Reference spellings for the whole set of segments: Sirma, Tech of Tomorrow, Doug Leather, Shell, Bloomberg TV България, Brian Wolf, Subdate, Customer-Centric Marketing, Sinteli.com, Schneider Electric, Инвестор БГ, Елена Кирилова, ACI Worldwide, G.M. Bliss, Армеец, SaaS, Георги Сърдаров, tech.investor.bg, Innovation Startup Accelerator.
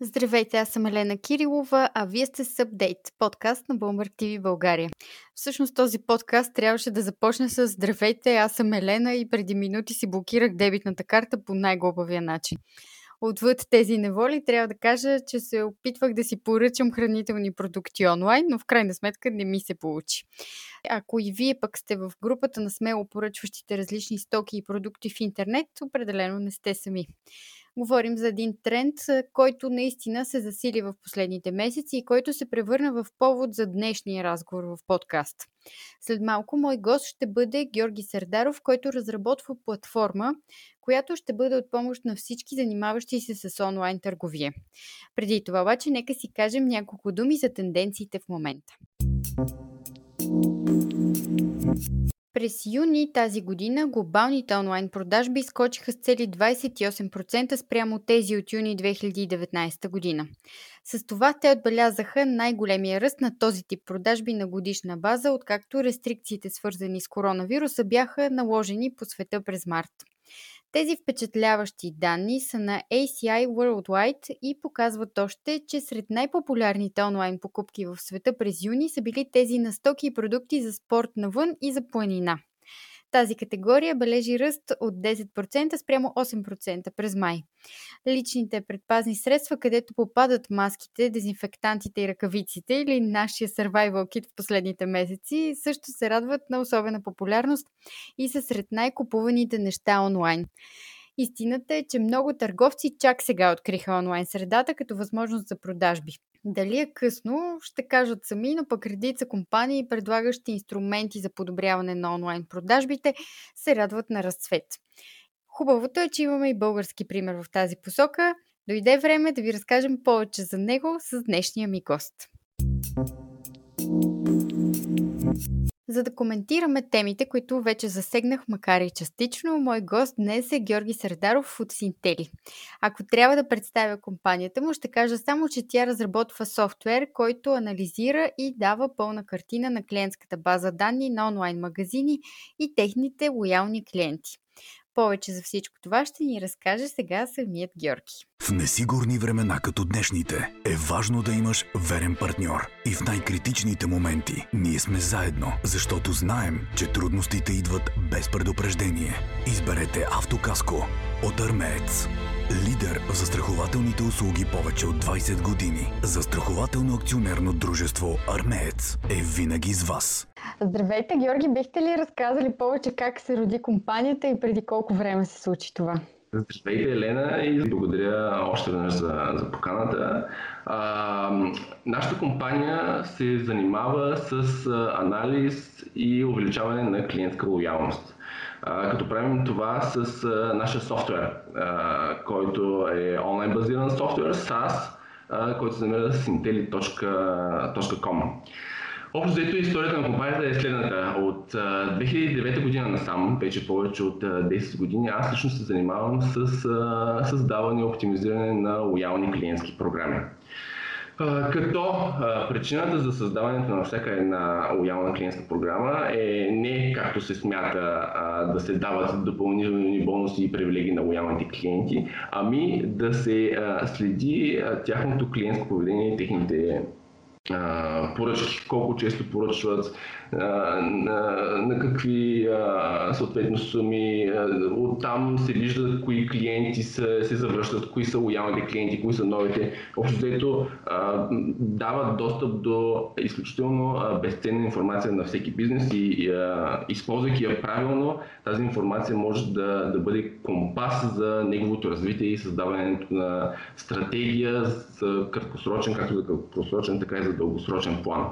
Здравейте, аз съм Елена Кирилова, а вие сте Subdate, подкаст на Bloomberg TV България. Всъщност този подкаст трябваше да започне с "Здравейте, аз съм Елена и преди минути си блокирах дебитната карта по най-глобавия начин". Отвъд тези неволи трябва да кажа, че се опитвах да си поръчам хранителни продукти онлайн, но в крайна сметка не ми се получи. Ако и вие пък сте в групата на смело поръчващите различни стоки и продукти в интернет, определено не сте сами. Говорим за един тренд, който наистина се засили в последните месеци и който се превърна в повод за днешния разговор в подкаст. След малко мой гост ще бъде Георги Сърдаров, който разработва платформа, която ще бъде от помощ на всички занимаващи се с онлайн търговия. Преди това обаче нека си кажем няколко думи за тенденциите в момента. През юни тази година глобалните онлайн продажби скочиха с цели 28% спрямо тези от юни 2019 година. С това те отбелязаха най-големия ръст на този тип продажби на годишна база, откакто рестрикциите, свързани с коронавируса, бяха наложени по света през март. Тези впечатляващи данни са на ACI Worldwide и показват още, че сред най-популярните онлайн покупки в света през юни са били тези на стоки и продукти за спорт навън и за планина. Тази категория бележи ръст от 10% спрямо 8% през май. Личните предпазни средства, където попадат маските, дезинфектантите и ръкавиците или нашия survival kit в последните месеци, също се радват на особена популярност и са сред най-купуваните неща онлайн. Истината е, че много търговци чак сега откриха онлайн средата като възможност за продажби. Дали е късно, ще кажат сами, но пък редица компании, предлагащи инструменти за подобряване на онлайн продажбите, се радват на разцвет. Хубавото е, че имаме и български пример в тази посока. Дойде време да ви разкажем повече за него с днешния ми гост. За да коментираме темите, които вече засегнах, макар и частично, мой гост днес е Георги Сърдаров от Sinteli. Ако трябва да представя компанията му, ще кажа само, че тя разработва софтуер, който анализира и дава пълна картина на клиентската база данни на онлайн магазини и техните лоялни клиенти. Повече за всичко това ще ни разкаже сега самият Георги. В несигурни времена като днешните е важно да имаш верен партньор. И в най-критичните моменти ние сме заедно, защото знаем, че трудностите идват без предупреждение. Изберете автокаско от Армеец. Лидер в застрахователните услуги повече от 20 години. Застрахователно акционерно дружество Армеец е винаги с вас. Здравейте, Георги, бихте ли разказали повече как се роди компанията и преди колко време се случи това? Здравейте, Елена, и благодаря още веднъж за поканата. Нашата компания се занимава с анализ и увеличаване на клиентска лоялност. Като правим това с нашия софтуер, който е онлайн базиран софтуер, SaaS, който се намира в Sinteli.com. Общо взето историята на компанията е следната. От 2009 година насам, вече повече от 10 години, аз лично се занимавам с създаване и оптимизиране на лоялни клиентски програми. Като причината за създаването на всяка една лоялна клиентска програма е не както се смята да се дават допълнителни бонуси и привилегии на лоялните клиенти, ами да се следи тяхното клиентско поведение и техните поръчки, колко често поръчват, на какви съответно суми. Оттам се виждат кои клиенти се завръщат, кои са лоялните клиенти, кои са новите. Общо дето дават достъп до изключително безценна информация на всеки бизнес и използвайки я правилно, тази информация може да бъде компас за неговото развитие и създаването на стратегия за краткосрочен, както за краткосрочен, така и за дългосрочен план.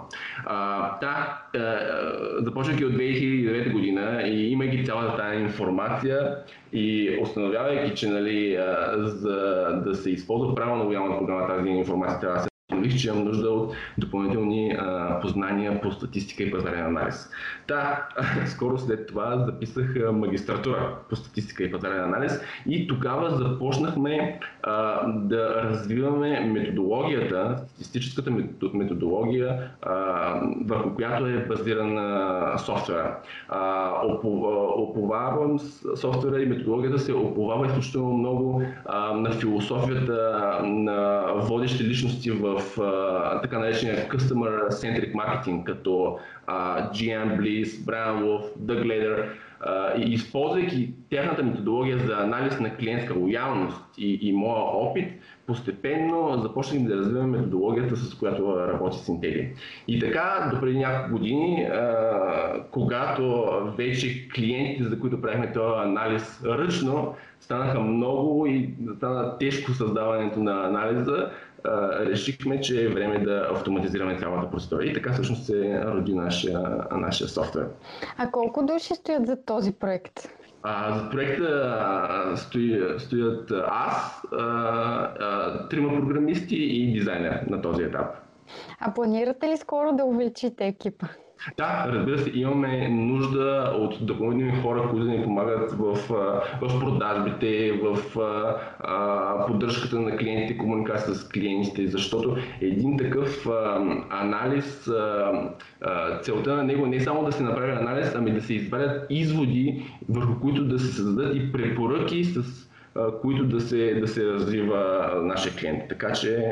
Започвайки от 2009 година и имайки цялата тази информация и установявайки, че за да се използва правилно лоялна програма, тази информация трябва да се заявих, че имам нужда от допълнителни познания по статистика и пазарен анализ. Да, скоро след това записах магистратура по статистика и пазарен анализ и тогава започнахме да развиваме методологията, статистическата методология, върху която е базирана софтуера. Оповавам софтуера и методологията се оповава изключително много на философията на водещи личности в така наречения Customer-Centric Marketing, като G.M. Bliss, Brian Wolf, Doug Leather. И използвайки тяхната методология за анализ на клиентска лоялност и моя опит, постепенно започнах да развивам методологията, с която работи Sinteli. И така, допреди няколко години, когато вече клиентите, за които правихме този анализ ръчно, станаха много и стана тежко създаването на анализа, решихме, че е време да автоматизираме цялата процедура. И така всъщност се роди нашия софтуер. А колко души стоят за този проект? За проекта стоят аз, трима програмисти и дизайнер на този етап. А планирате ли скоро да увеличите екипа? Да, разбира се, имаме нужда от допълнителни хора, които да ни помагат в продажбите, в поддръжката на клиентите, комуникация с клиентите, защото един такъв анализ, целта на него не е само да се направи анализ, ами да се извадят изводи, върху които да се създадат и препоръки, с които да се развива нашия клиент. Така че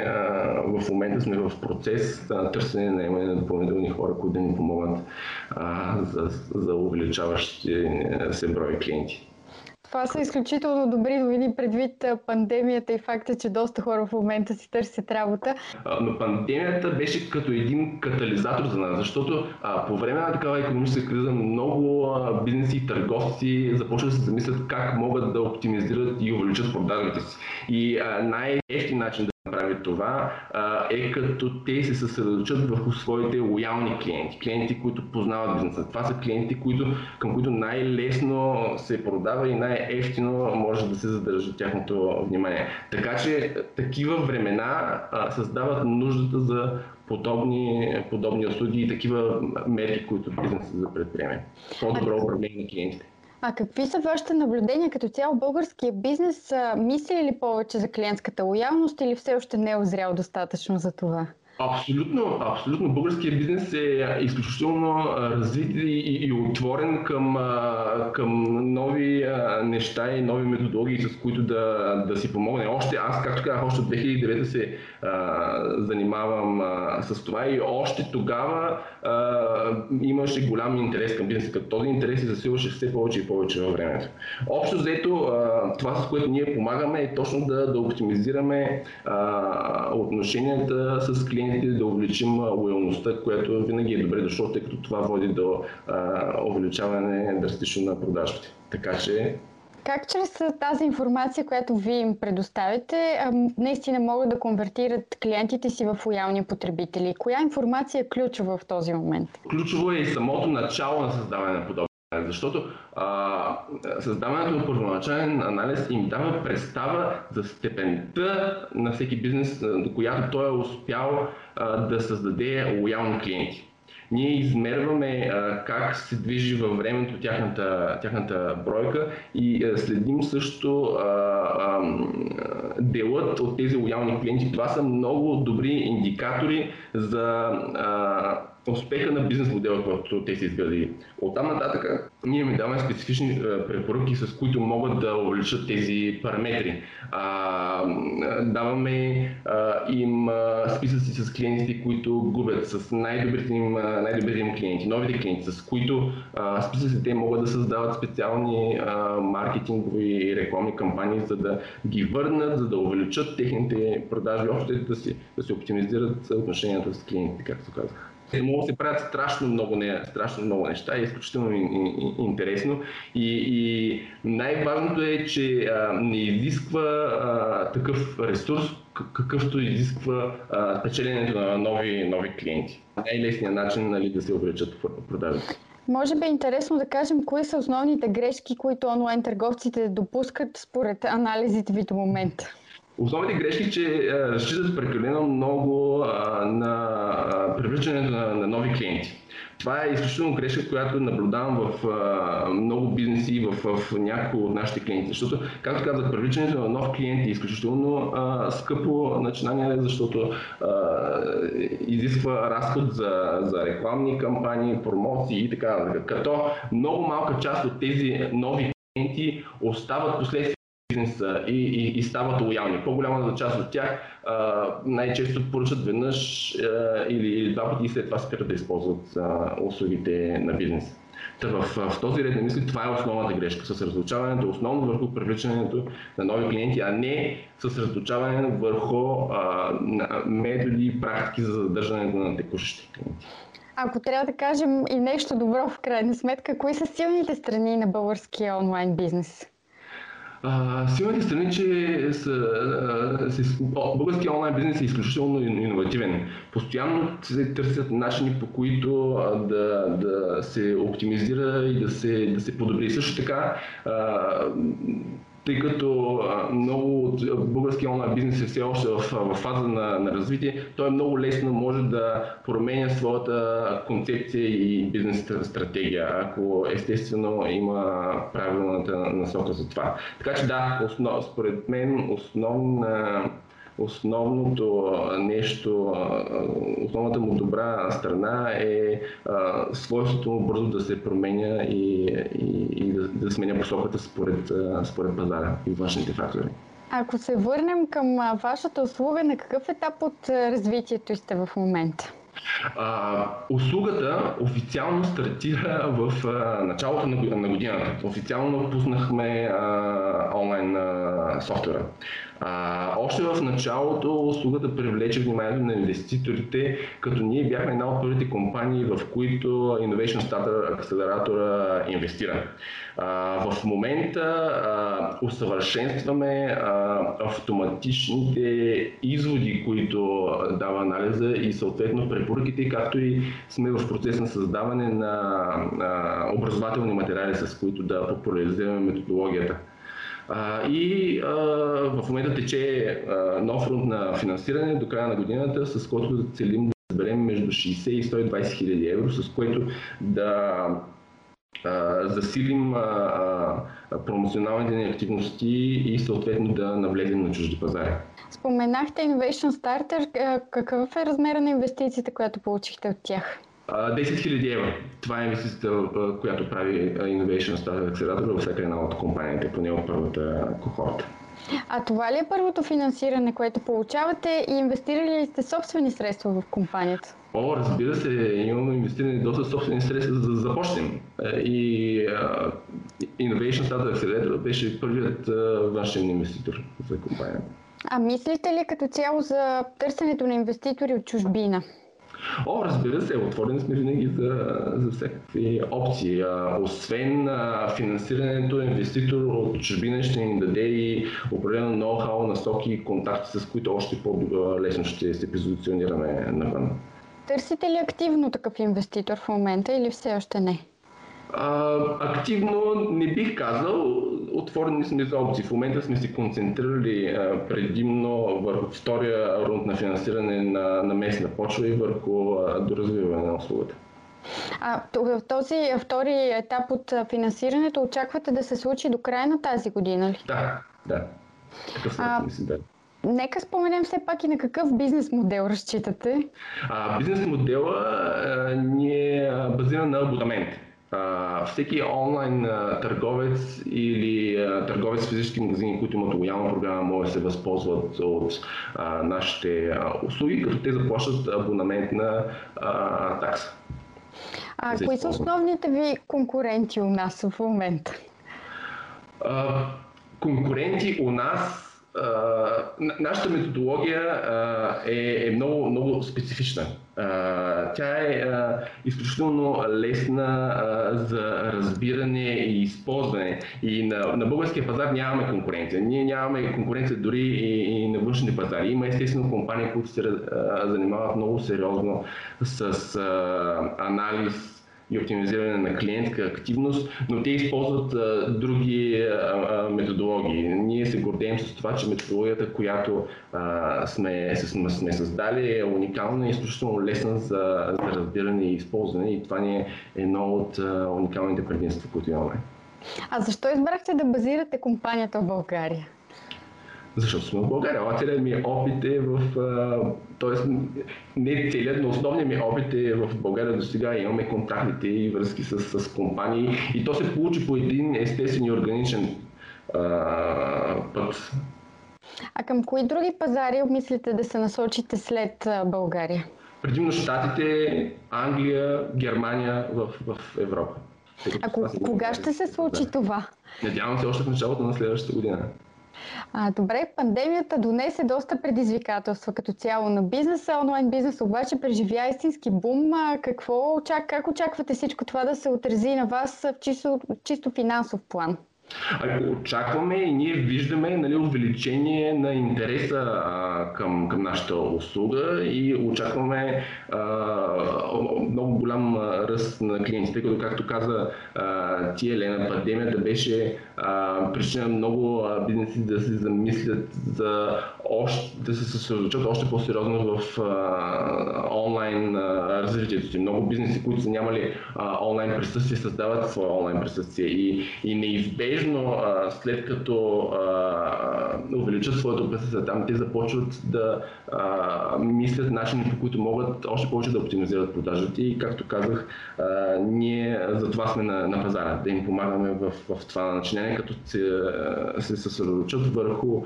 в момента сме в процес на търсене на имане на допълнителни хора, които да ни помогнат за увеличаващи се брой клиенти. Това са изключително добри новини предвид пандемията и факта, че доста хора в момента си търсят работа. Но пандемията беше като един катализатор за нас, защото по време на такава икономическа криза много бизнеси и търговци започват да се замислят как могат да оптимизират и увеличат продажбите си. И най-ефтин начин да прави това е като те се съсредоточат върху своите лоялни клиенти. Клиенти, които познават бизнеса. Това са клиенти, към които най-лесно се продава и най-ефтино може да се задържи тяхното внимание. Така че такива времена създават нуждата за подобни услуги и такива мерки, които бизнесът да предприеме. По-добро управление на клиентите. А какви са вашите наблюдения като цяло? Българския бизнес мисли ли повече за клиентската лоялност или все още не е озрял достатъчно за това? Абсолютно, абсолютно. Българският бизнес е изключително развит и отворен към нови неща и нови методологии, с които да си помогне. Още аз, както казах, още от 2009 се занимавам с това и още тогава имаше голям интерес към бизнеса. Този интерес се засилваше все повече и повече във времето. Общо взето, това, с което ние помагаме, е точно да оптимизираме отношенията с клиентите, да увеличим лоялността, която винаги е добре дошло, тъй като това води до увеличаване драстично на продажбите. Така че... Как чрез тази информация, която вие им предоставите, наистина могат да конвертират клиентите си в лоялни потребители? Коя информация е ключова в този момент? Ключово е и самото начало на създаване на подобни. Защото създаването на първоначален анализ им дава представа за степента на всеки бизнес, до която той е успял да създаде лоялни клиенти. Ние измерваме как се движи във времето тяхната бройка и следим също делът от тези лоялни клиенти. Това са много добри индикатори за успеха на бизнес модела, който те се изградили. Оттам нататък ние ми даваме специфични препоръки, с които могат да увеличат тези параметри. Даваме им списъци с клиентите, които губят, с най-добрите им клиенти, новите клиенти, с които списъци те могат да създават специални маркетингови и рекламни кампании, за да ги върнат, за да увеличат техните продажби, общо да се оптимизират отношенията с клиентите, както казах. Могат да се правят страшно много неща, е изключително интересно и най-важното е, че не изисква такъв ресурс, какъвто изисква спечелянето на нови клиенти. Най-лесният начин, да се увеличат продажите. Може би е интересно да кажем кои са основните грешки, които онлайн търговците допускат според анализите ви до момента. Основните грешки, че разчитат прекалено много на привличането на нови клиенти. Това е изключително грешка, която наблюдавам в много бизнеси и в някои от нашите клиенти. Защото, както казах, привличането на нов клиент е изключително скъпо начинание, защото изисква разход за рекламни кампании, промоции и така нататък. Като много малка част от тези нови клиенти остават последствия и стават лоялни. По-голямата част от тях най-често поръчат веднъж или два пъти и след това спират да използват услугите на бизнеса. В този ред на мисли това е основната грешка. Съсредоточаването основно върху привличането на нови клиенти, а не съсредоточаване върху методи и практики за задържането на текущите клиенти. Ако трябва да кажем и нещо добро в крайна сметка, кои са силните страни на българския онлайн бизнес? Силните страни, че българския онлайн бизнес е изключително иновативен. Постоянно се търсят начини, по които да се оптимизира и да се подобри. Също така, тъй като много от българския онлайн бизнес е все още в фаза на развитие, той много лесно може да променя своята концепция и бизнес стратегия, ако естествено има правилната насока за това. Така че да, според мен основната му добра страна е свойството му бързо да се променя и да сменя посоката според пазара и външните фактори. Ако се върнем към вашата услуга, на какъв етап от развитието сте в момента? Услугата официално стартира в началото на годината. Официално пуснахме онлайн софтуера. Още в началото услугата привлече вниманието на инвеститорите, като ние бяхме една от първите компании, в които Innovation Startup Accelerator инвестира. В момента усъвършенстваме автоматичните изводи, които дава анализа и съответно препоръките, както и сме в процес на създаване на образователни материали, с които да популяризираме методологията. В момента тече нов рунд на финансиране до края на годината, с който целим да съберем между 60 и 120 хиляди евро, с което да засилим промоционалните ни активности и съответно да навлезем на чужди пазари. Споменахте Innovation Starter. Какъв е размера на инвестицията, която получихте от тях? 10 000 евро. Това е инвестицията, която прави Innovation Startup Accelerator във всяка една от компаниите, поне от първата кохорта. А това ли е първото финансиране, което получавате и инвестирали ли сте собствени средства в компанията? Разбира се, имаме инвестирани доста собствени средства, за да започнем. И Innovation Startup Accelerator беше първият външен инвеститор за компанията. А мислите ли като цяло за търсенето на инвеститори от чужбина? Разбира се, отворени сме винаги за всякакви опции. Освен финансирането, инвеститор от чужбина ще ни даде и определено ноу-хау, насоки и контакти, с които още по-лесно ще се позиционираме навън. Търсите ли активно такъв инвеститор в момента или все още не? Активно не бих казал. Отворени сме за опции. В момента сме се концентрирали предимно върху втория рунд на финансиране на местна почва и върху доразвиване на услугата. В този втори етап от финансирането очаквате да се случи до края на тази година ли? Да. Нека споменем все пак и на какъв бизнес модел разчитате. Бизнес модела ни е базиран на абонамент. Всеки онлайн търговец или търговец в физически магазини, които имат лоялна програма, може да се възползват от нашите услуги, като те заплащат абонаментна такса. Кои са основните ви конкуренти у нас в момента? Конкуренти у нас... Нашата методология е много, много специфична. Тя е изключително лесна за разбиране и използване. И на българския пазар нямаме конкуренция. Ние нямаме конкуренция дори и на външните пазари. Има естествено компании, които се занимават много сериозно с анализ и оптимизиране на клиентска активност, но те използват други методологии. Ние се гордеем с това, че методологията, която сме създали, е уникална и изключително лесна за разбиране и използване, и това ни е едно от уникалните предимства, които имаме. А защо избрахте да базирате компанията в България? Защото сме в България. Целият ми опит е основният ми опит е в България до сега. Имаме контактите и връзки с компании и то се получи по един естествен и органичен път. А към кои други пазари мислите да се насочите след България? Предимно Щатите, Англия, Германия в Европа. Кога ще се случи това? Надявам се още в началото на следващата година. Добре, пандемията донесе доста предизвикателства като цяло на бизнеса. Онлайн бизнес обаче преживя истински бум. Как очаквате всичко това да се отрази на вас в чисто финансов план? Очакваме и ние виждаме увеличение на интереса към нашата услуга и очакваме много голям ръст на клиентите, като както каза ти, Елена, пандемията беше причина много бизнеси да се замислят да се съсредоточат още по-сериозно в онлайн развитието си. Много бизнеси, които са нямали онлайн присъствие, създават своя онлайн присъствие и неизбежно след като увеличат своето присъствие там, те започват да мислят начини, по които могат още повече да оптимизират продажите и, както казах, ние за това сме на пазара, да им помагаме в това начинение, като се съсредоточат върху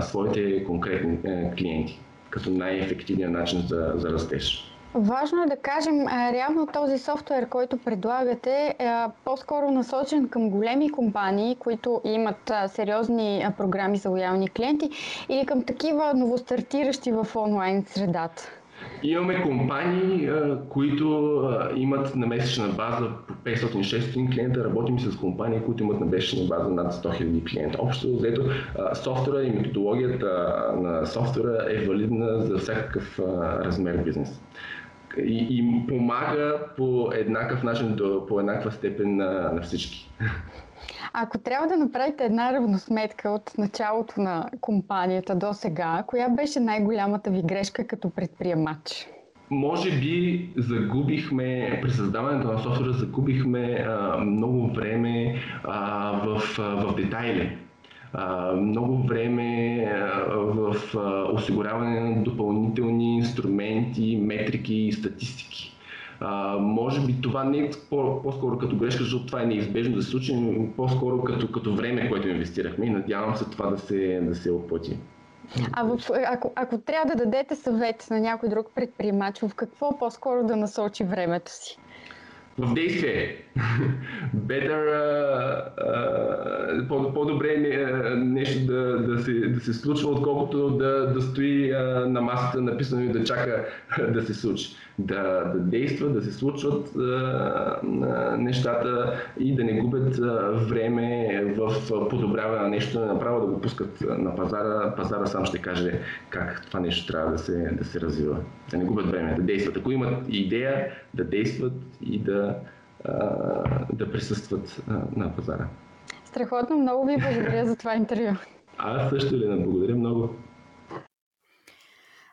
своите конкретни клиенти, като най-ефективният начин за растеж. Важно е да кажем, реално този софтуер, който предлагате, е по-скоро насочен към големи компании, които имат сериозни програми за лоялни клиенти, или към такива новостартиращи в онлайн средата? Имаме компании, които имат на месечна база по 500-600 клиента. Работим с компании, които имат на месечна база над 100 000 клиента. Общо взето, софтуера и методологията на софтуера е валидна за всякакъв размер бизнес. И им помага по еднакъв начин, по еднаква степен на всички. Ако трябва да направите една равносметка от началото на компанията до сега, коя беше най-голямата ви грешка като предприемач? Може би при създаването на софтуера загубихме много време в детайли. Много време в осигуряване на допълнителни инструменти, метрики и статистики. Може би това не е по-скоро като грешка, защото това е неизбежно да се случи, но по-скоро като време, което инвестирахме, и надявам се това да се отплати. Ако трябва да дадете съвет на някой друг предприемач, в какво по-скоро да насочи времето си? В действие. По-добре е нещо да се случва, отколкото да стои на масата написано и да чака да се случи. Да действа, да се случват нещата и да не губят време в подобряване на нещо, да направо да го пускат на пазара. Пазара сам ще каже как това нещо трябва да се развива. Да не губят време, да действат. Ако имат идея, да действат и да присъстват на пазара. Страхотно, много ви благодаря за това интервю. Аз също, Елена, благодаря много.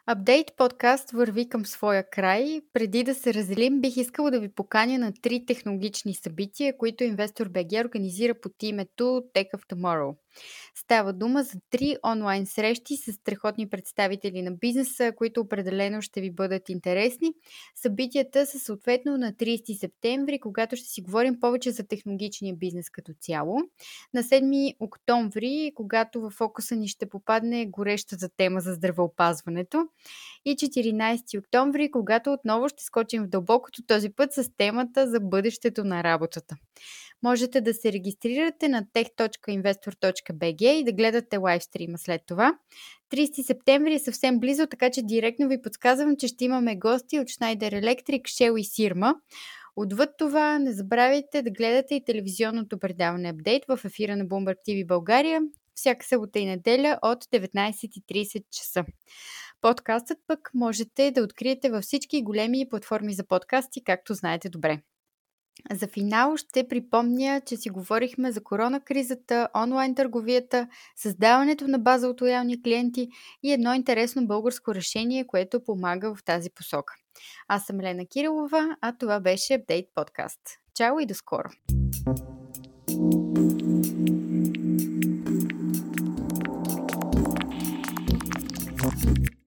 Апдейт подкаст върви към своя край. Преди да се разделим, бих искала да ви поканя на 3 технологични събития, които Инвестор БГ организира под името Tech of Tomorrow. Става дума за 3 онлайн срещи с страхотни представители на бизнеса, които определено ще ви бъдат интересни. Събитията са съответно на 30 септември, когато ще си говорим повече за технологичния бизнес като цяло. На 7 октомври, когато в фокуса ни ще попадне горещата тема за здравеопазването. И 14 октомври, когато отново ще скочим в дълбокото, този път с темата за бъдещето на работата. Можете да се регистрирате на tech.investor.bg и да гледате лайвстрима след това. 30 септември е съвсем близо, така че директно ви подсказвам, че ще имаме гости от Schneider Electric, Shell и Sirma. Отвъд това, не забравяйте да гледате и телевизионното предаване Апдейт в ефира на Bloomberg TV България всяка събота и неделя от 19:30 часа. Подкастът пък можете да откриете във всички големи платформи за подкасти, както знаете добре. За финал ще припомня, че си говорихме за коронакризата, онлайн търговията, създаването на база от лоялни клиенти и едно интересно българско решение, което помага в тази посока. Аз съм Елена Кирилова, а това беше Update Podcast. Чао и до скоро!